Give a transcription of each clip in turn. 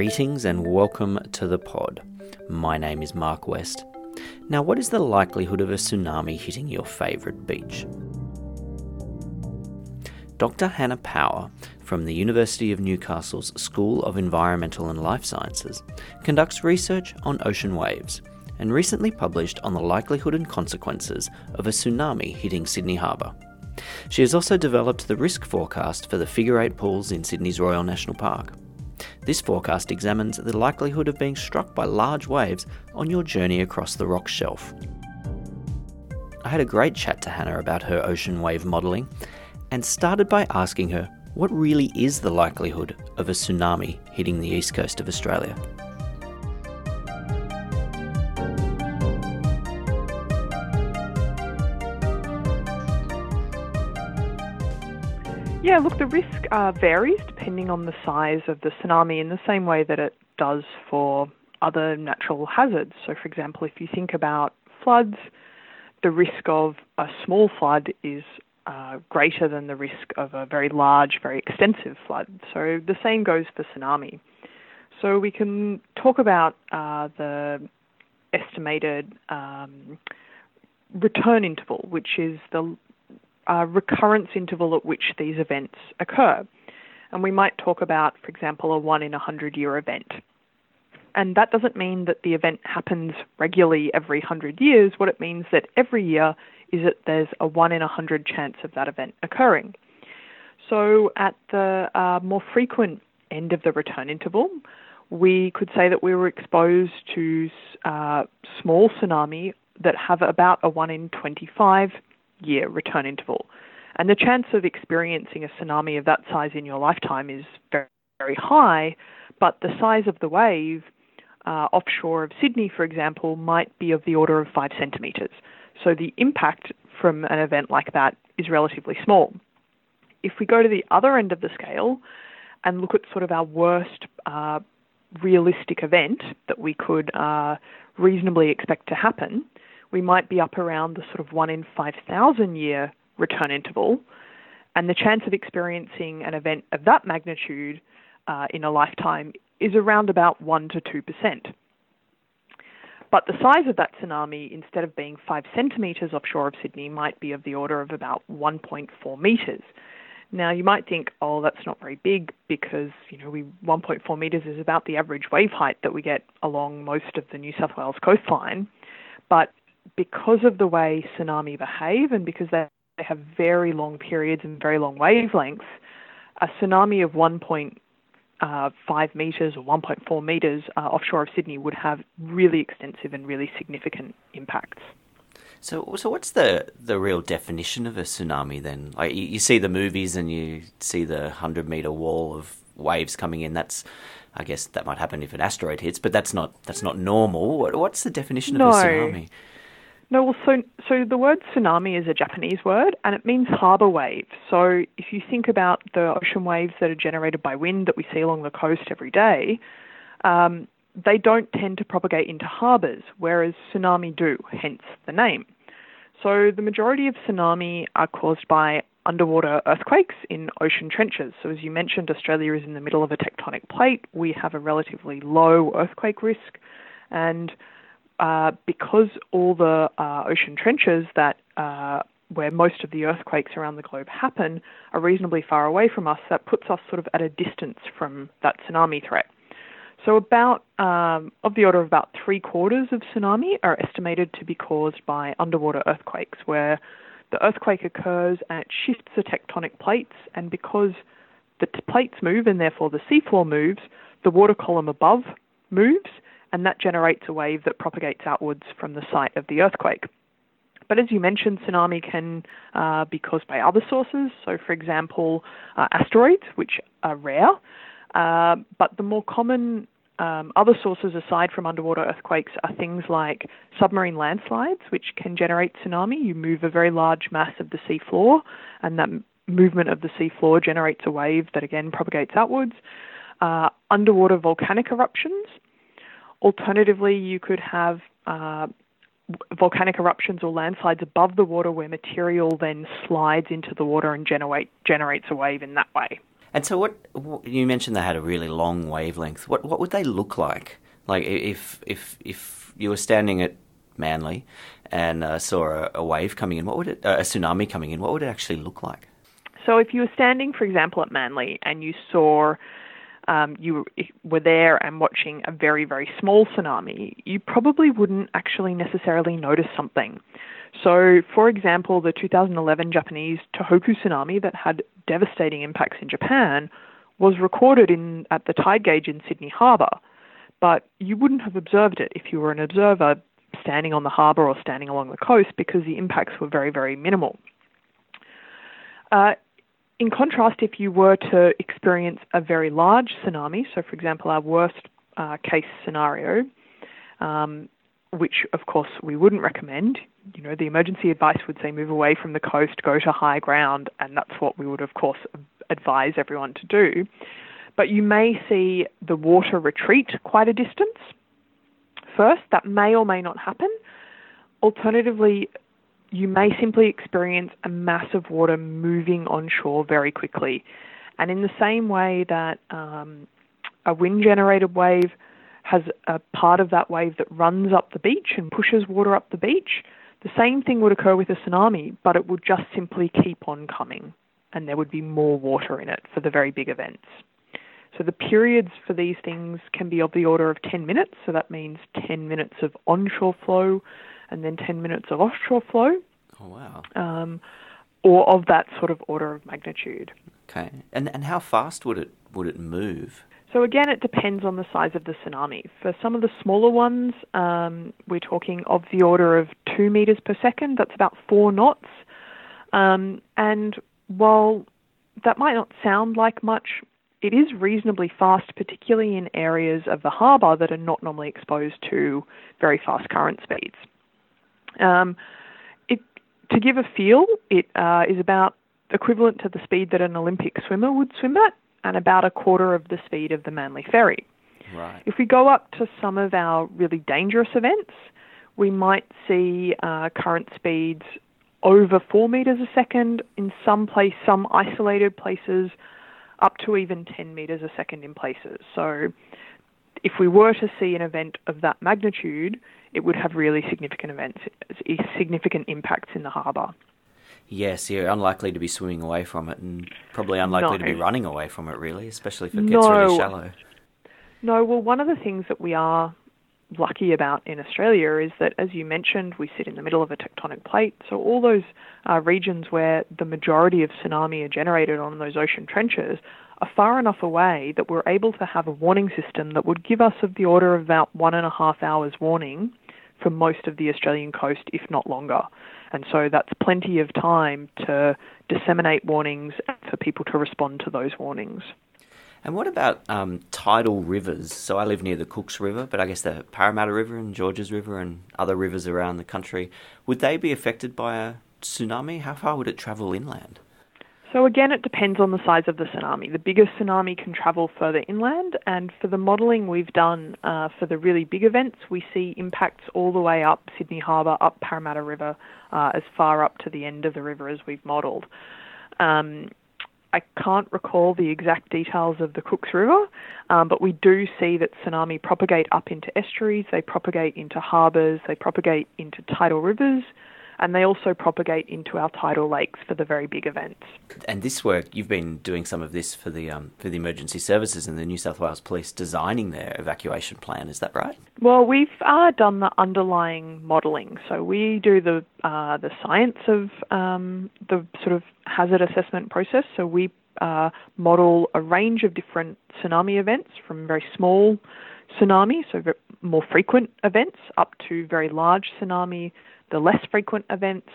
Greetings and welcome to the pod. My name is Mark West. Now, what is the likelihood of a tsunami hitting your favourite beach? Dr. Hannah Power from the University of Newcastle's School of Environmental and Life Sciences conducts research on ocean waves and recently published on the likelihood and consequences of a tsunami hitting Sydney Harbour. She has also developed the risk forecast for the Figure Eight pools in Sydney's Royal National Park. This forecast examines the likelihood of being struck by large waves on your journey across the rock shelf. I had a great chat to Hannah about her ocean wave modelling and started by asking her what really is the likelihood of a tsunami hitting the east coast of Australia. Yeah, look, the risk varies depending on the size of the tsunami in the same way that it does for other natural hazards. So, for example, if you think about floods, the risk of a small flood is greater than the risk of a very large, very extensive flood. So the same goes for tsunami. So we can talk about the estimated return interval, which is the recurrence interval at which these events occur. And we might talk about, for example, a 1 in 100 year event. And that doesn't mean that the event happens regularly every 100 years. What it means that every year is that there's a 1 in 100 chance of that event occurring. So at the more frequent end of the return interval, we could say that we were exposed to small tsunami that have about a 1 in 25 year return interval. And the chance of experiencing a tsunami of that size in your lifetime is very, very high, but the size of the wave offshore of Sydney, for example, might be of the order of 5 centimetres. So the impact from an event like that is relatively small. If we go to the other end of the scale and look at sort of our worst realistic event that we could reasonably expect to happen, we might be up around the sort of 1 in 5,000 year return interval. And the chance of experiencing an event of that magnitude in a lifetime is around about 1% to 2%. But the size of that tsunami, instead of being 5 centimetres offshore of Sydney, might be of the order of about 1.4 metres. Now, you might think, oh, that's not very big because, you know, 1.4 metres is about the average wave height that we get along most of the New South Wales coastline. But because of the way tsunami behave and because they have very long periods and very long wavelengths, a tsunami of 1.5 metres or 1.4 metres offshore of Sydney would have really extensive and really significant impacts. So what's the real definition of a tsunami then? Like you see the movies and you see the 100-metre wall of waves coming in. That's, I guess, that might happen if an asteroid hits, but that's not normal. What's the definition of a tsunami? No, well, so the word tsunami is a Japanese word and it means harbour wave. So if you think about the ocean waves that are generated by wind that we see along the coast every day, they don't tend to propagate into harbours, whereas tsunami do, hence the name. So the majority of tsunami are caused by underwater earthquakes in ocean trenches. So as you mentioned, Australia is in the middle of a tectonic plate. We have a relatively low earthquake risk and because all the ocean trenches that where most of the earthquakes around the globe happen are reasonably far away from us, that puts us sort of at a distance from that tsunami threat. So about of the order of about 3/4 of tsunami are estimated to be caused by underwater earthquakes, where the earthquake occurs and it shifts the tectonic plates, and because the plates move and therefore the seafloor moves, the water column above moves, and that generates a wave that propagates outwards from the site of the earthquake. But as you mentioned, tsunami can be caused by other sources. So, for example, asteroids, which are rare. But the more common other sources aside from underwater earthquakes are things like submarine landslides, which can generate tsunami. You move a very large mass of the seafloor, and that movement of the seafloor generates a wave that, again, propagates outwards. Underwater volcanic eruptions. Alternatively, you could have volcanic eruptions or landslides above the water where material then slides into the water and generates a wave in that way. And so what you mentioned they had a really long wavelength. What would they look like? Like if you were standing at Manly and saw a wave coming in, what would it, a tsunami coming in, what would it actually look like? So if you were standing, for example, at Manly and you saw, you were there and watching a very, very small tsunami, you probably wouldn't actually necessarily notice something. So, for example, the 2011 Japanese Tohoku tsunami that had devastating impacts in Japan was recorded at the tide gauge in Sydney Harbour, but you wouldn't have observed it if you were an observer standing on the harbour or standing along the coast because the impacts were very, very minimal. In contrast, if you were to experience a very large tsunami, so for example, our worst case scenario, which of course we wouldn't recommend, you know, the emergency advice would say move away from the coast, go to high ground, and that's what we would of course advise everyone to do. But you may see the water retreat quite a distance first. That may or may not happen. Alternatively, you may simply experience a mass of water moving onshore very quickly. And in the same way that a wind-generated wave has a part of that wave that runs up the beach and pushes water up the beach, the same thing would occur with a tsunami, but it would just simply keep on coming, and there would be more water in it for the very big events. So the periods for these things can be of the order of 10 minutes, so that means 10 minutes of onshore flow, and then 10 minutes of offshore flow. Oh, wow. Or of that sort of order of magnitude. Okay. And how fast would it move? So again, it depends on the size of the tsunami. For some of the smaller ones, we're talking of the order of 2 meters per second. That's about 4 knots. And while that might not sound like much, it is reasonably fast, particularly in areas of the harbour that are not normally exposed to very fast current speeds. To give a feel, it is about equivalent to the speed that an Olympic swimmer would swim at and about a quarter of the speed of the Manly ferry. Right. If we go up to some of our really dangerous events, we might see current speeds over 4 meters a second in some isolated places, up to even 10 meters a second in places. So if we were to see an event of that magnitude, it would have really significant impacts in the harbour. Yes, you're unlikely to be swimming away from it and probably unlikely to be running away from it, really, especially if it gets really shallow. No, well, one of the things that we are lucky about in Australia is that, as you mentioned, we sit in the middle of a tectonic plate. So all those regions where the majority of tsunami are generated on those ocean trenches are far enough away that we're able to have a warning system that would give us of the order of about 1.5 hours warning for most of the Australian coast, if not longer. And so that's plenty of time to disseminate warnings and for people to respond to those warnings. And what about tidal rivers? So I live near the Cooks River, but I guess the Parramatta River and Georges River and other rivers around the country, would they be affected by a tsunami? How far would it travel inland? So again, it depends on the size of the tsunami. The bigger tsunami can travel further inland, and for the modelling we've done for the really big events, we see impacts all the way up Sydney Harbour, up Parramatta River, as far up to the end of the river as we've modelled. I can't recall the exact details of the Cooks River, but we do see that tsunami propagate up into estuaries, they propagate into harbours, they propagate into tidal rivers, and they also propagate into our tidal lakes for the very big events. And this work, you've been doing some of this for the emergency services and the New South Wales Police designing their evacuation plan, is that right? Well, we've done the underlying modelling. So we do the science of the sort of hazard assessment process. So we model a range of different tsunami events from very small tsunami, so more frequent events, up to very large tsunami, the less frequent events,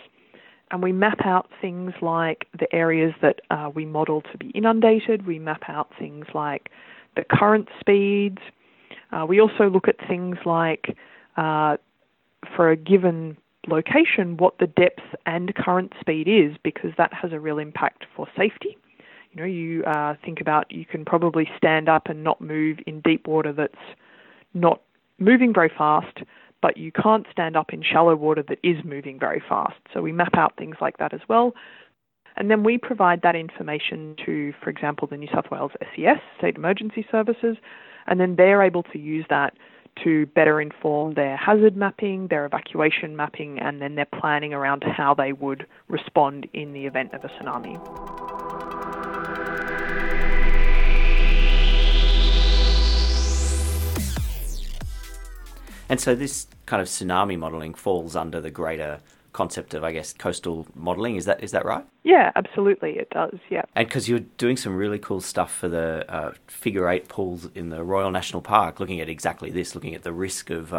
and we map out things like the areas that we model to be inundated. We map out things like the current speeds. We also look at things like, for a given location, what the depth and current speed is, because that has a real impact for safety. You know, you think about, you can probably stand up and not move in deep water that's not moving very fast, but you can't stand up in shallow water that is moving very fast. So we map out things like that as well. And then we provide that information to, for example, the New South Wales SES, State Emergency Services, and then they're able to use that to better inform their hazard mapping, their evacuation mapping, and then their planning around how they would respond in the event of a tsunami. And so this kind of tsunami modelling falls under the greater concept of, I guess, coastal modelling. Is that right? Yeah, absolutely, it does, yeah. And because you're doing some really cool stuff for the Figure Eight pools in the Royal National Park, looking at exactly this, looking at the risk of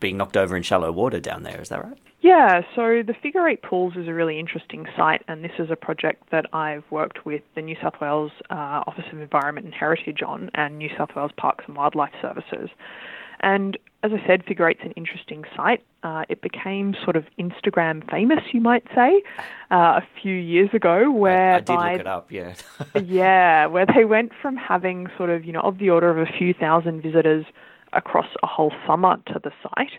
being knocked over in shallow water down there, is that right? Yeah, so the Figure Eight Pools is a really interesting site, and this is a project that I've worked with the New South Wales Office of Environment and Heritage on, and New South Wales Parks and Wildlife Services. And as I said, Figure Eight's an interesting site. It became sort of Instagram famous, you might say, a few years ago. Where I did look it up, yeah. Yeah, where they went from having sort of, you know, of the order of a few thousand visitors across a whole summer to the site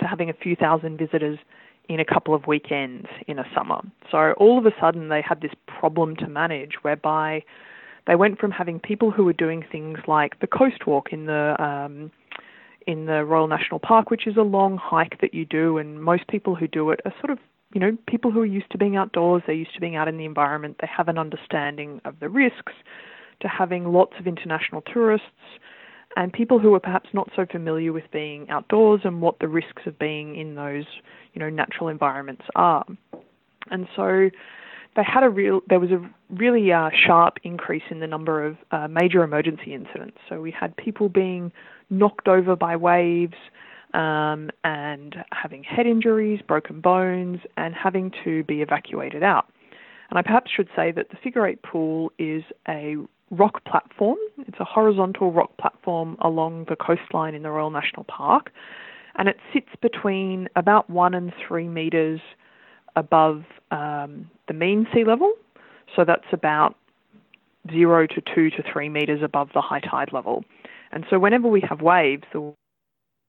to having a few thousand visitors in a couple of weekends in a summer. So all of a sudden they had this problem to manage whereby they went from having people who were doing things like the coast walk in the Royal National Park, which is a long hike that you do, and most people who do it are sort of, you know, people who are used to being outdoors, they're used to being out in the environment, they have an understanding of the risks, to having lots of international tourists and people who are perhaps not so familiar with being outdoors and what the risks of being in those, you know, natural environments are. And so they had there was a really sharp increase in the number of major emergency incidents. So we had people being knocked over by waves and having head injuries, broken bones, and having to be evacuated out. And I perhaps should say that the Figure Eight Pool is a rock platform. It's a horizontal rock platform along the coastline in the Royal National Park, and it sits between about 1 and 3 metres above the mean sea level, so that's about 0 to 2 to 3 metres above the high tide level. And so whenever we have waves, the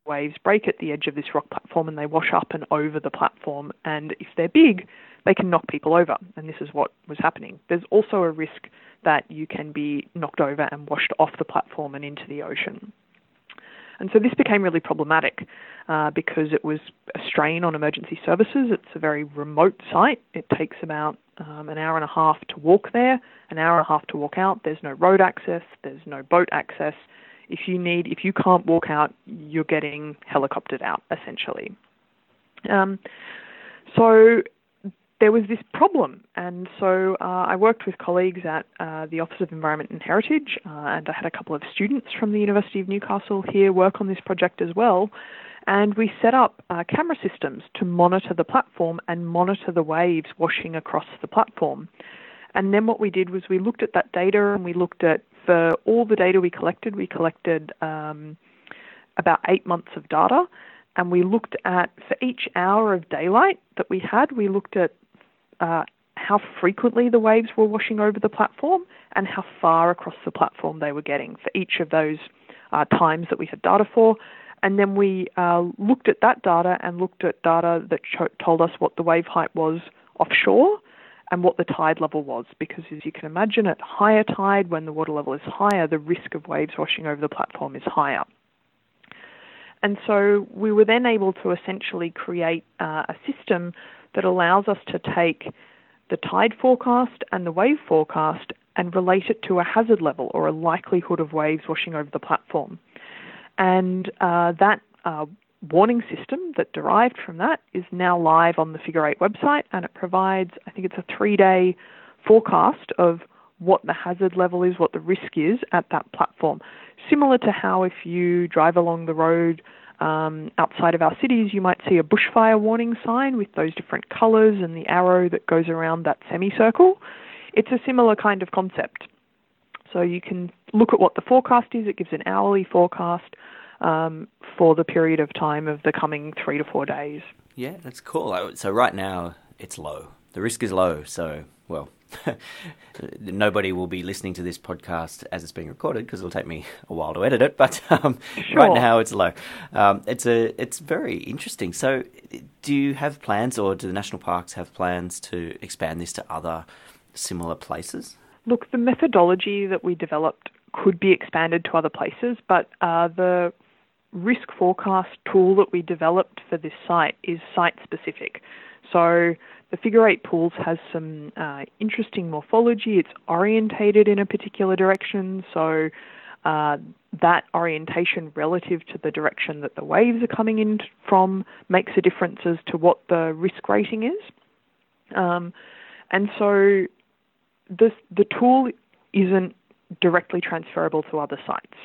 waves break at the edge of this rock platform and they wash up and over the platform, and if they're big, they can knock people over, and this is what was happening. There's also a risk that you can be knocked over and washed off the platform and into the ocean. And so this became really problematic because it was a strain on emergency services. It's a very remote site. It takes about an hour and a half to walk there, an hour and a half to walk out. There's no road access. There's no boat access. If you can't walk out, you're getting helicoptered out, essentially. So there was this problem, and so I worked with colleagues at the Office of Environment and Heritage, and I had a couple of students from the University of Newcastle here work on this project as well, and we set up camera systems to monitor the platform and monitor the waves washing across the platform. And then what we did was we looked at that data, and we looked at, for all the data we collected about 8 months of data, and we looked at, for each hour of daylight that we had, we looked at how frequently the waves were washing over the platform and how far across the platform they were getting for each of those times that we had data for. And then we looked at that data and looked at data that told us what the wave height was offshore and what the tide level was, because as you can imagine, at higher tide, when the water level is higher, the risk of waves washing over the platform is higher. And so we were then able to essentially create a system that allows us to take the tide forecast and the wave forecast and relate it to a hazard level or a likelihood of waves washing over the platform. And that warning system that derived from that is now live on the Figure Eight website, and it provides, I think it's a 3-day forecast of what the hazard level is, what the risk is at that platform. Similar to how if you drive along the road outside of our cities, you might see a bushfire warning sign with those different colours and the arrow that goes around that semicircle. It's a similar kind of concept. So you can look at what the forecast is. It gives an hourly forecast for the period of time of the coming 3 to 4 days. Yeah, that's cool. So right now it's low. the risk is low, so, well, nobody will be listening to this podcast as it's being recorded because it'll take me a while to edit it, but sure. Right now it's low. It's very interesting. So do you have plans, or do the national parks have plans to expand this to other similar places? Look, the methodology that we developed could be expanded to other places, but the risk forecast tool that we developed for this site is site-specific. So the Figure Eight Pools has some interesting morphology. It's orientated in a particular direction, so that orientation relative to the direction that the waves are coming in from makes a difference as to what the risk rating is. And so the tool isn't directly transferable to other sites.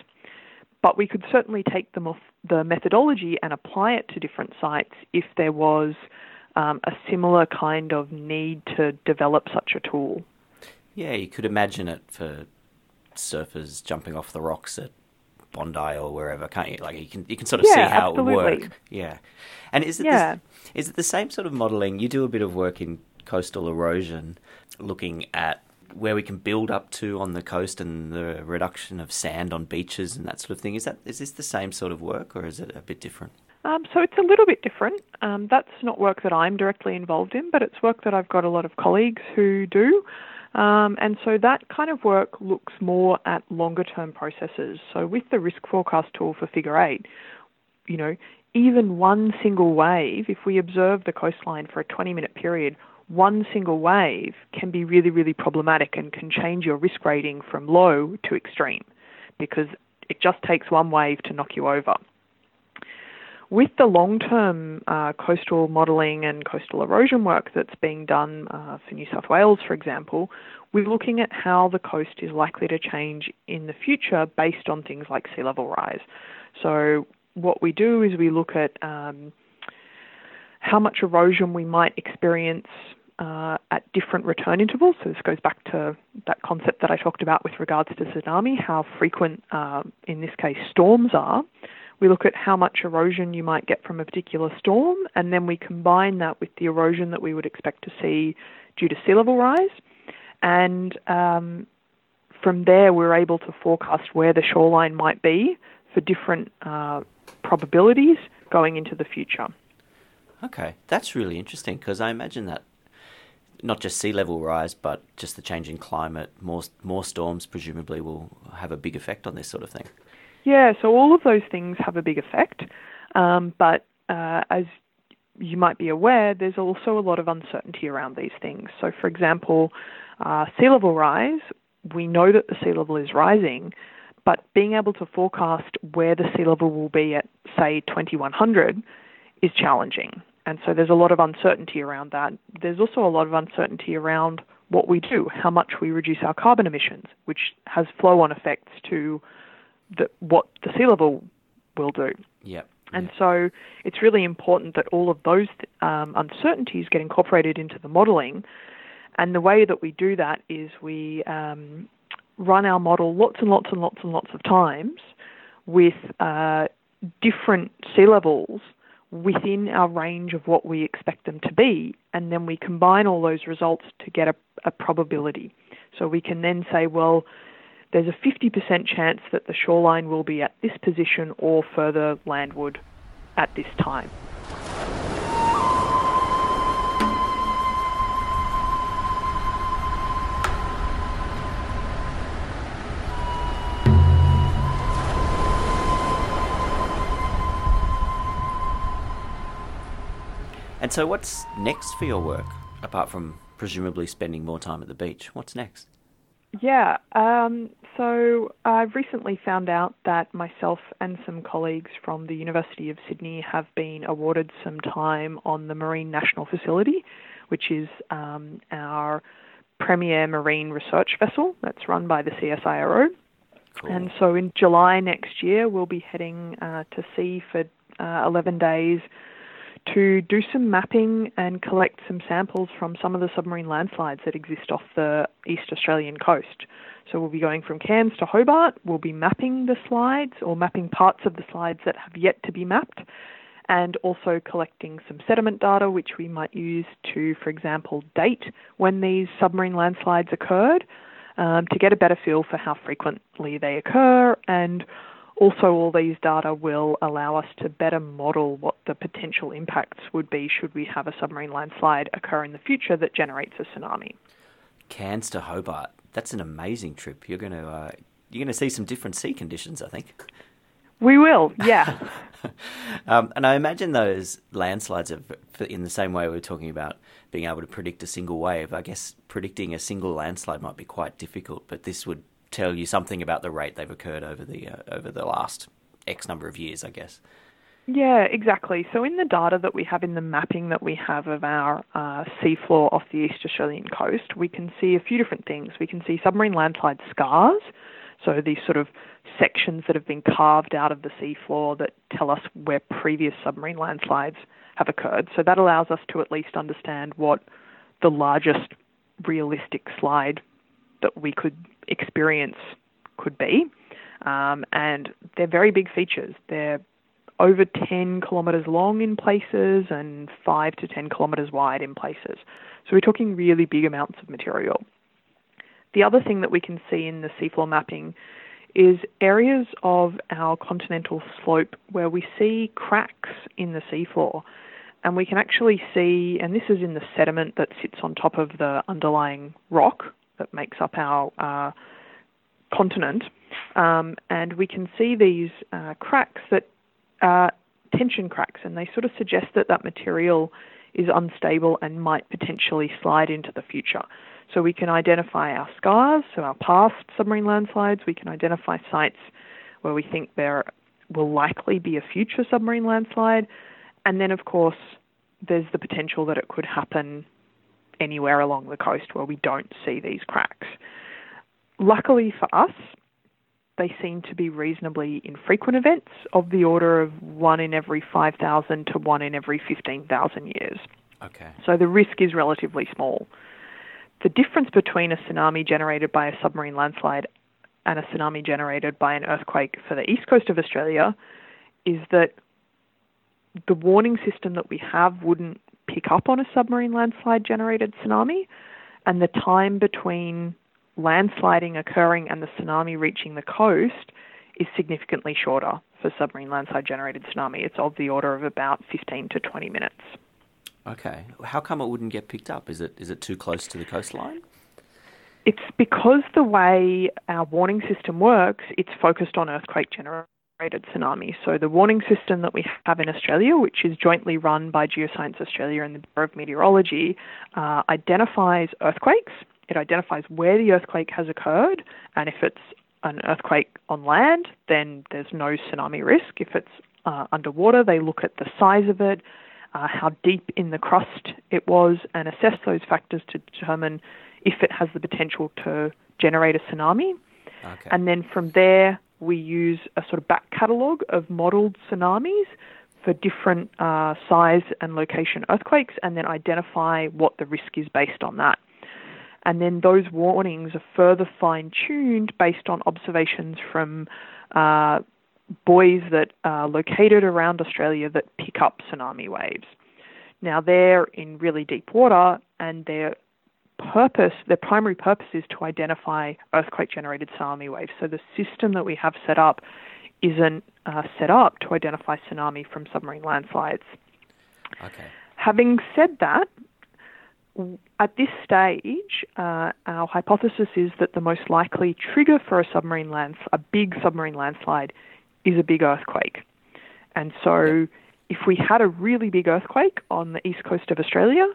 But we could certainly take the methodology and apply it to different sites if there was a similar kind of need to develop such a tool. Yeah, you could imagine it for surfers jumping off the rocks at Bondi or wherever, can't you? Like you can sort of see how absolutely. It would work. Yeah, and is it the same sort of modelling? You do a bit of work in coastal erosion, looking at where we can build up to on the coast and the reduction of sand on beaches and that sort of thing. Is this the same sort of work, or is it a bit different? So it's a little bit different. That's not work that I'm directly involved in, but it's work that I've got a lot of colleagues who do. And so that kind of work looks more at longer term processes. So with the risk forecast tool for Figure Eight, even one single wave, if we observe the coastline for a 20-minute period, one single wave can be really, really problematic and can change your risk rating from low to extreme because it just takes one wave to knock you over. With the long-term coastal modelling and coastal erosion work that's being done for New South Wales, for example, we're looking at how the coast is likely to change in the future based on things like sea level rise. So what we do is we look at how much erosion we might experience at different return intervals. So this goes back to that concept that I talked about with regards to tsunami, how frequent, in this case, storms are. We look at how much erosion you might get from a particular storm, and then we combine that with the erosion that we would expect to see due to sea level rise. And from there, we're able to forecast where the shoreline might be for different probabilities going into the future. Okay, that's really interesting because I imagine that not just sea level rise, but just the change in climate, more storms presumably will have a big effect on this sort of thing. Yeah, so all of those things have a big effect, but as you might be aware, there's also a lot of uncertainty around these things. So, for example, sea level rise, we know that the sea level is rising, but being able to forecast where the sea level will be at, say, 2100 is challenging. And so there's a lot of uncertainty around that. There's also a lot of uncertainty around what we do, how much we reduce our carbon emissions, which has flow-on effects to what the sea level will do. Yep. And so it's really important that all of those uncertainties get incorporated into the modelling. And the way that we do that is we run our model lots and lots and lots and lots of times with different sea levels within our range of what we expect them to be, and then we combine all those results to get a probability. So we can then say, well, there's a 50% chance that the shoreline will be at this position or further landward at this time. And so what's next for your work, apart from presumably spending more time at the beach? What's next? Yeah, so I've recently found out that myself and some colleagues from the University of Sydney have been awarded some time on the Marine National Facility, which is our premier marine research vessel that's run by the CSIRO. Cool. And so in July next year, we'll be heading to sea for 11 days to do some mapping and collect some samples from some of the submarine landslides that exist off the East Australian coast. So we'll be going from Cairns to Hobart, we'll be mapping the slides or mapping parts of the slides that have yet to be mapped, and also collecting some sediment data, which we might use to, for example, date when these submarine landslides occurred to get a better feel for how frequently they occur. And also all these data will allow us to better model what the potential impacts would be should we have a submarine landslide occur in the future that generates a tsunami. Cairns to Hobart, that's an amazing trip. You're going to see some different sea conditions, I think. We will, yeah. And I imagine those landslides are, in the same way we were talking about being able to predict a single wave, I guess predicting a single landslide might be quite difficult, but this would tell you something about the rate they've occurred over the last X number of years, I guess. Yeah, exactly. So in the data that we have, in the mapping that we have of our seafloor off the East Australian coast, we can see a few different things. We can see submarine landslide scars, so these sort of sections that have been carved out of the seafloor that tell us where previous submarine landslides have occurred. So that allows us to at least understand what the largest realistic slide that we could experience could be. And they're very big features. They're over 10 kilometres long in places and 5 to 10 kilometres wide in places. So we're talking really big amounts of material. The other thing that we can see in the seafloor mapping is areas of our continental slope where we see cracks in the seafloor. And we can actually see, and this is in the sediment that sits on top of the underlying rock that makes up our continent, and we can see these cracks that tension cracks, and they sort of suggest that material is unstable and might potentially slide into the future. So we can identify our scars, so our past submarine landslides. We can identify sites where we think there will likely be a future submarine landslide. And then, of course, there's the potential that it could happen anywhere along the coast where we don't see these cracks. Luckily for us, they seem to be reasonably infrequent events of the order of 1 in every 5,000 to 1 in every 15,000 years. Okay. So the risk is relatively small. The difference between a tsunami generated by a submarine landslide and a tsunami generated by an earthquake for the east coast of Australia is that the warning system that we have wouldn't pick up on a submarine landslide generated tsunami, and the time between landsliding occurring and the tsunami reaching the coast is significantly shorter for submarine landslide generated tsunami. It's of the order of about 15 to 20 minutes. Okay. How come it wouldn't get picked up? Is it too close to the coastline? It's because the way our warning system works, it's focused on earthquake generated tsunami. So the warning system that we have in Australia, which is jointly run by Geoscience Australia and the Bureau of Meteorology, identifies earthquakes. It identifies where the earthquake has occurred, and if it's an earthquake on land, then there's no tsunami risk. If it's underwater, they look at the size of it, how deep in the crust it was, and assess those factors to determine if it has the potential to generate a tsunami. Okay. And then from there, we use a sort of back catalogue of modelled tsunamis for different size and location earthquakes, and then identify what the risk is based on that. And then those warnings are further fine-tuned based on observations from buoys that are located around Australia that pick up tsunami waves. Now, they're in really deep water, and their primary purpose is to identify earthquake-generated tsunami waves. So the system that we have set up isn't set up to identify tsunami from submarine landslides. Okay. Having said that, at this stage, our hypothesis is that the most likely trigger for a big submarine landslide is a big earthquake. And so if we had a really big earthquake on the east coast of Australia,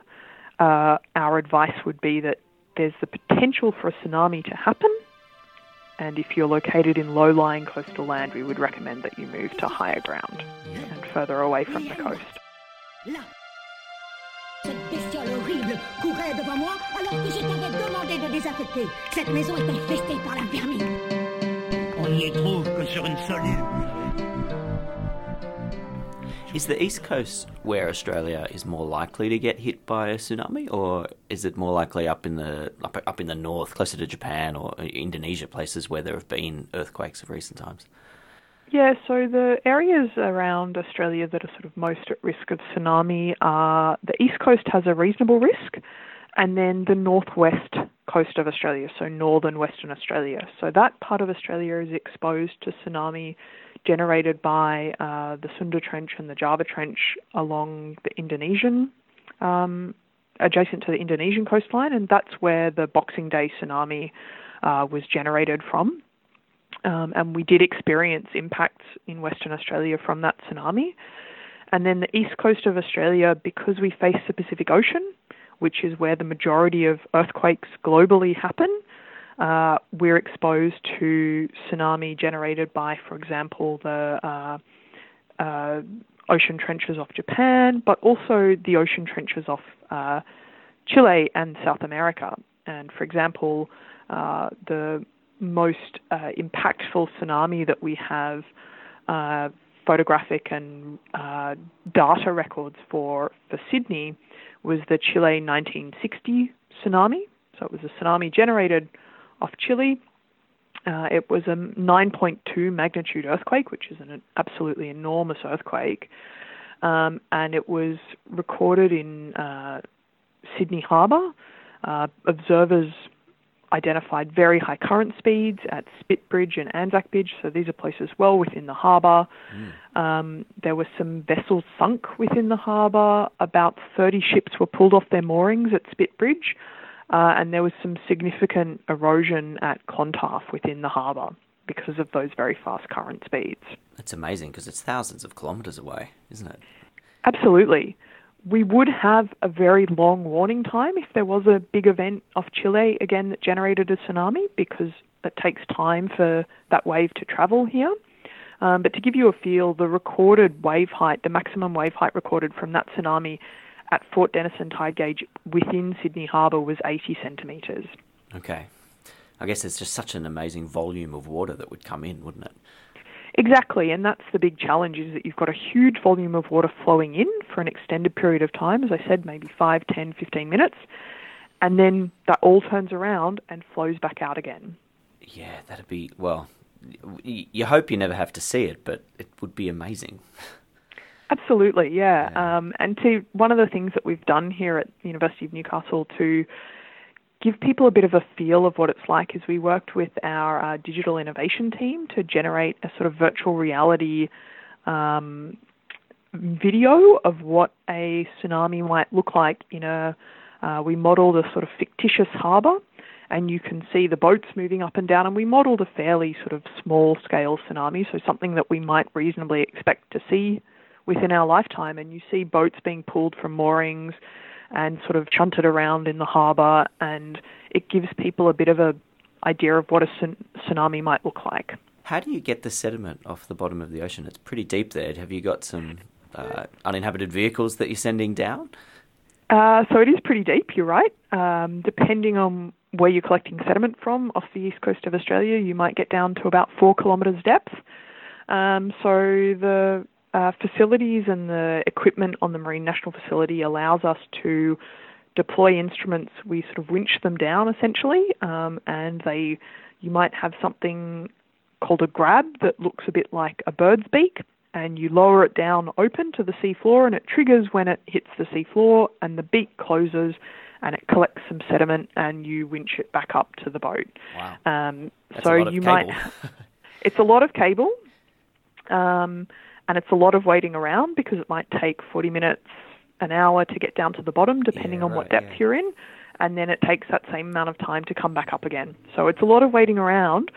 our advice would be that there's the potential for a tsunami to happen. And if you're located in low-lying coastal land, we would recommend that you move to higher ground and further away from the coast. Courait devant moi alors que je t'avais demandé de désaffecter. Cette maison est infestée par la vermine. On n'y trouve que sur une seule île. Is the east coast where Australia is more likely to get hit by a tsunami, or is it more likely up in the north, closer to Japan or Indonesia, places where there have been earthquakes of recent times? Yeah, so the areas around Australia that are sort of most at risk of tsunami are the east coast has a reasonable risk, and then the northwest coast of Australia, so northern Western Australia. So that part of Australia is exposed to tsunami generated by the Sunda Trench and the Java Trench along the Indonesian, adjacent to the Indonesian coastline, and that's where the Boxing Day tsunami was generated from. And we did experience impacts in Western Australia from that tsunami. And then the east coast of Australia, because we face the Pacific Ocean, which is where the majority of earthquakes globally happen, we're exposed to tsunami generated by, for example, the ocean trenches off Japan, but also the ocean trenches off Chile and South America. And, for example, the most impactful tsunami that we have photographic and data records for Sydney was the Chile 1960 tsunami. So it was a tsunami generated off Chile. It was a 9.2 magnitude earthquake, which is an absolutely enormous earthquake. And it was recorded in Sydney Harbour. Observers identified very high current speeds at Spitbridge and Anzac Bridge, so these are places well within the harbour. There were some vessels sunk within the harbour. About 30 ships were pulled off their moorings at Spitbridge, and there was some significant erosion at Clontarf within the harbour because of those very fast current speeds. That's amazing because it's thousands of kilometres away, isn't it? Absolutely. We would have a very long warning time if there was a big event off Chile, again, that generated a tsunami, because it takes time for that wave to travel here. But to give you a feel, the recorded wave height, the maximum wave height recorded from that tsunami at Fort Denison tide gauge within Sydney Harbour was 80 centimetres. Okay. I guess it's just such an amazing volume of water that would come in, wouldn't it? Exactly, and that's the big challenge, is that you've got a huge volume of water flowing in for an extended period of time, as I said, maybe 5, 10, 15 minutes, and then that all turns around and flows back out again. Yeah, that'd be, well, you hope you never have to see it, but it would be amazing. Absolutely, yeah. And to one of the things that we've done here at the University of Newcastle to give people a bit of a feel of what it's like is we worked with our digital innovation team to generate a sort of virtual reality video of what a tsunami might look like in a, we modelled a sort of fictitious harbour, and you can see the boats moving up and down, and we modelled a fairly sort of small scale tsunami, so something that we might reasonably expect to see within our lifetime, and you see boats being pulled from moorings and sort of chunted around in the harbour, and it gives people a bit of an idea of what a tsunami might look like. How do you get the sediment off the bottom of the ocean? It's pretty deep there. Have you got some uninhabited vehicles that you're sending down? So it is pretty deep, you're right. Depending on where you're collecting sediment from, off the east coast of Australia, you might get down to about 4 kilometres depth. So the facilities and the equipment on the Marine National Facility allows us to deploy instruments. We sort of winch them down essentially, and you might have something called a grab that looks a bit like a bird's beak, and you lower it down open to the seafloor, and it triggers when it hits the seafloor, and the beak closes and it collects some sediment, and you winch it back up to the boat. Wow. That's so a lot of cable. It's a lot of cable. And it's a lot of waiting around because it might take 40 minutes, an hour to get down to the bottom, depending on what depth you're in. And then it takes that same amount of time to come back up again. So it's a lot of waiting around,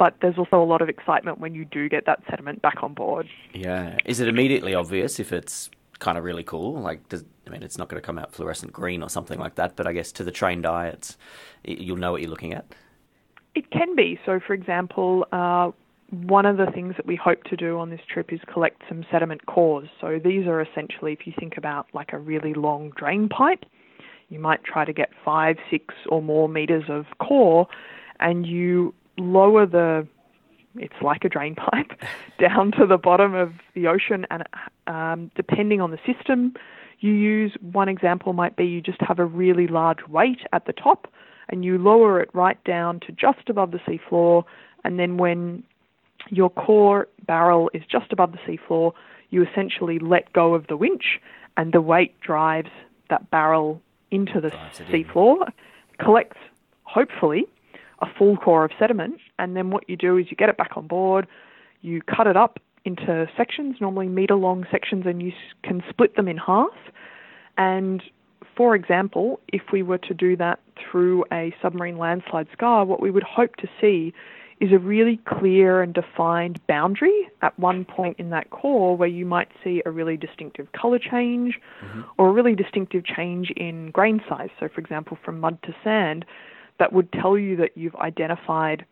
but there's also a lot of excitement when you do get that sediment back on board. Yeah. Is it immediately obvious if it's kind of really cool? Like, it's not going to come out fluorescent green or something like that, but I guess to the trained eye, you'll know what you're looking at. It can be. So, for example, one of the things that we hope to do on this trip is collect some sediment cores. So these are essentially, if you think about like a really long drain pipe, you might try to get 5, 6 or more metres of core, and you lower it's like a drain pipe, down to the bottom of the ocean. And depending on the system you use, one example might be you just have a really large weight at the top and you lower it right down to just above the seafloor. And then when your core barrel is just above the seafloor, you essentially let go of the winch and the weight drives that barrel into the seafloor, collects, hopefully, a full core of sediment, and then what you do is you get it back on board, you cut it up into sections, normally metre-long sections, and you can split them in half. And, for example, if we were to do that through a submarine landslide scar, what we would hope to see is a really clear and defined boundary at one point in that core where you might see a really distinctive colour change or a really distinctive change in grain size. So, for example, from mud to sand, that would tell you that you've identified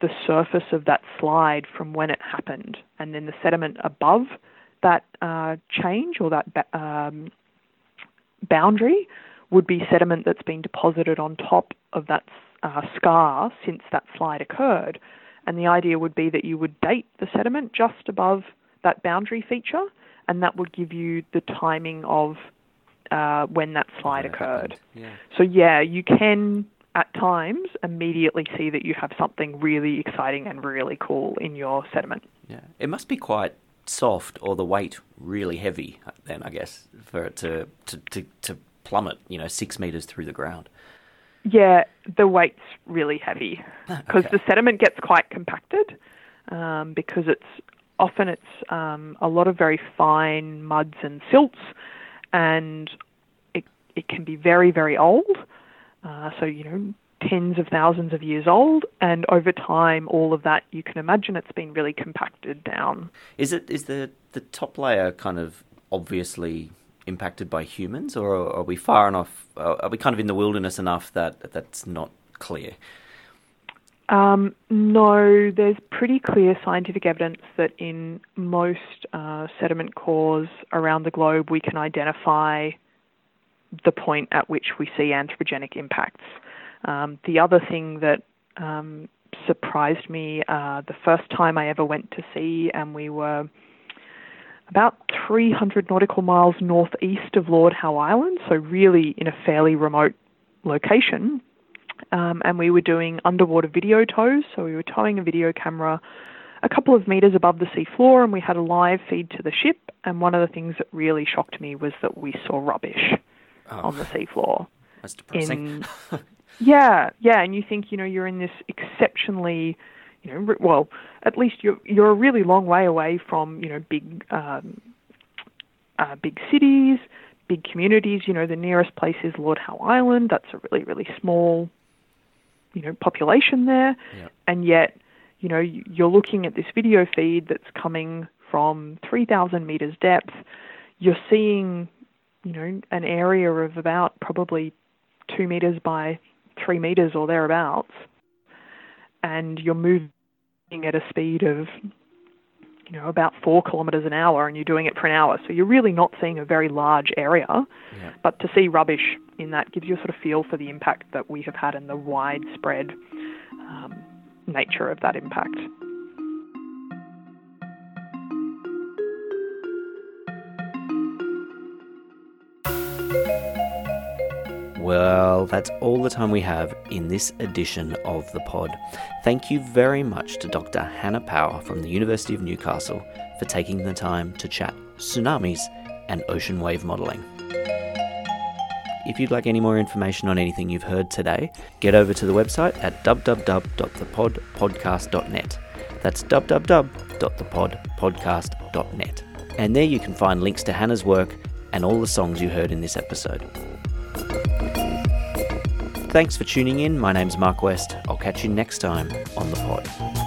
the surface of that slide from when it happened. And then the sediment above that change or that boundary would be sediment that's been deposited on top of that scar since that slide occurred. And the idea would be that you would date the sediment just above that boundary feature, and that would give you the timing of when that slide occurred. Yeah. So yeah, you can at times immediately see that you have something really exciting and really cool in your sediment. Yeah, it must be quite soft or the weight really heavy then, I guess, for it to plummet, 6 metres through the ground. Yeah, the weight's really heavy because the sediment gets quite compacted because it's often a lot of very fine muds and silts, and it can be very, very old. Tens of thousands of years old, and over time, all of that, you can imagine it's been really compacted down. Is the top layer kind of obviously impacted by humans, or are we far enough, are we kind of in the wilderness enough that that's not clear? No, there's pretty clear scientific evidence that in most sediment cores around the globe, we can identify the point at which we see anthropogenic impacts. The other thing that surprised me the first time I ever went to sea, and we were about 300 nautical miles northeast of Lord Howe Island, so really in a fairly remote location, and we were doing underwater video tows, so we were towing a video camera a couple of metres above the seafloor, and we had a live feed to the ship, and one of the things that really shocked me was that we saw rubbish on the seafloor. That's depressing. Yeah, and you think, you're in this exceptionally, at least you're a really long way away from, big big cities, big communities. The nearest place is Lord Howe Island. That's a really, really small, population there. Yep. And yet, you're looking at this video feed that's coming from 3,000 metres depth. You're seeing, an area of about probably 2 metres by 3 metres or thereabouts, and you're moving at a speed of, about 4 kilometres an hour, and you're doing it for an hour. So you're really not seeing a very large area, yeah. But to see rubbish in that gives you a sort of feel for the impact that we have had and the widespread nature of that impact. Well, that's all the time we have in this edition of The Pod. Thank you very much to Dr. Hannah Power from the University of Newcastle for taking the time to chat tsunamis and ocean wave modelling. If you'd like any more information on anything you've heard today, get over to the website at www.thepodpodcast.net. That's www.thepodpodcast.net. And there you can find links to Hannah's work and all the songs you heard in this episode. Thanks for tuning in. My name's Mark West. I'll catch you next time on The Pod.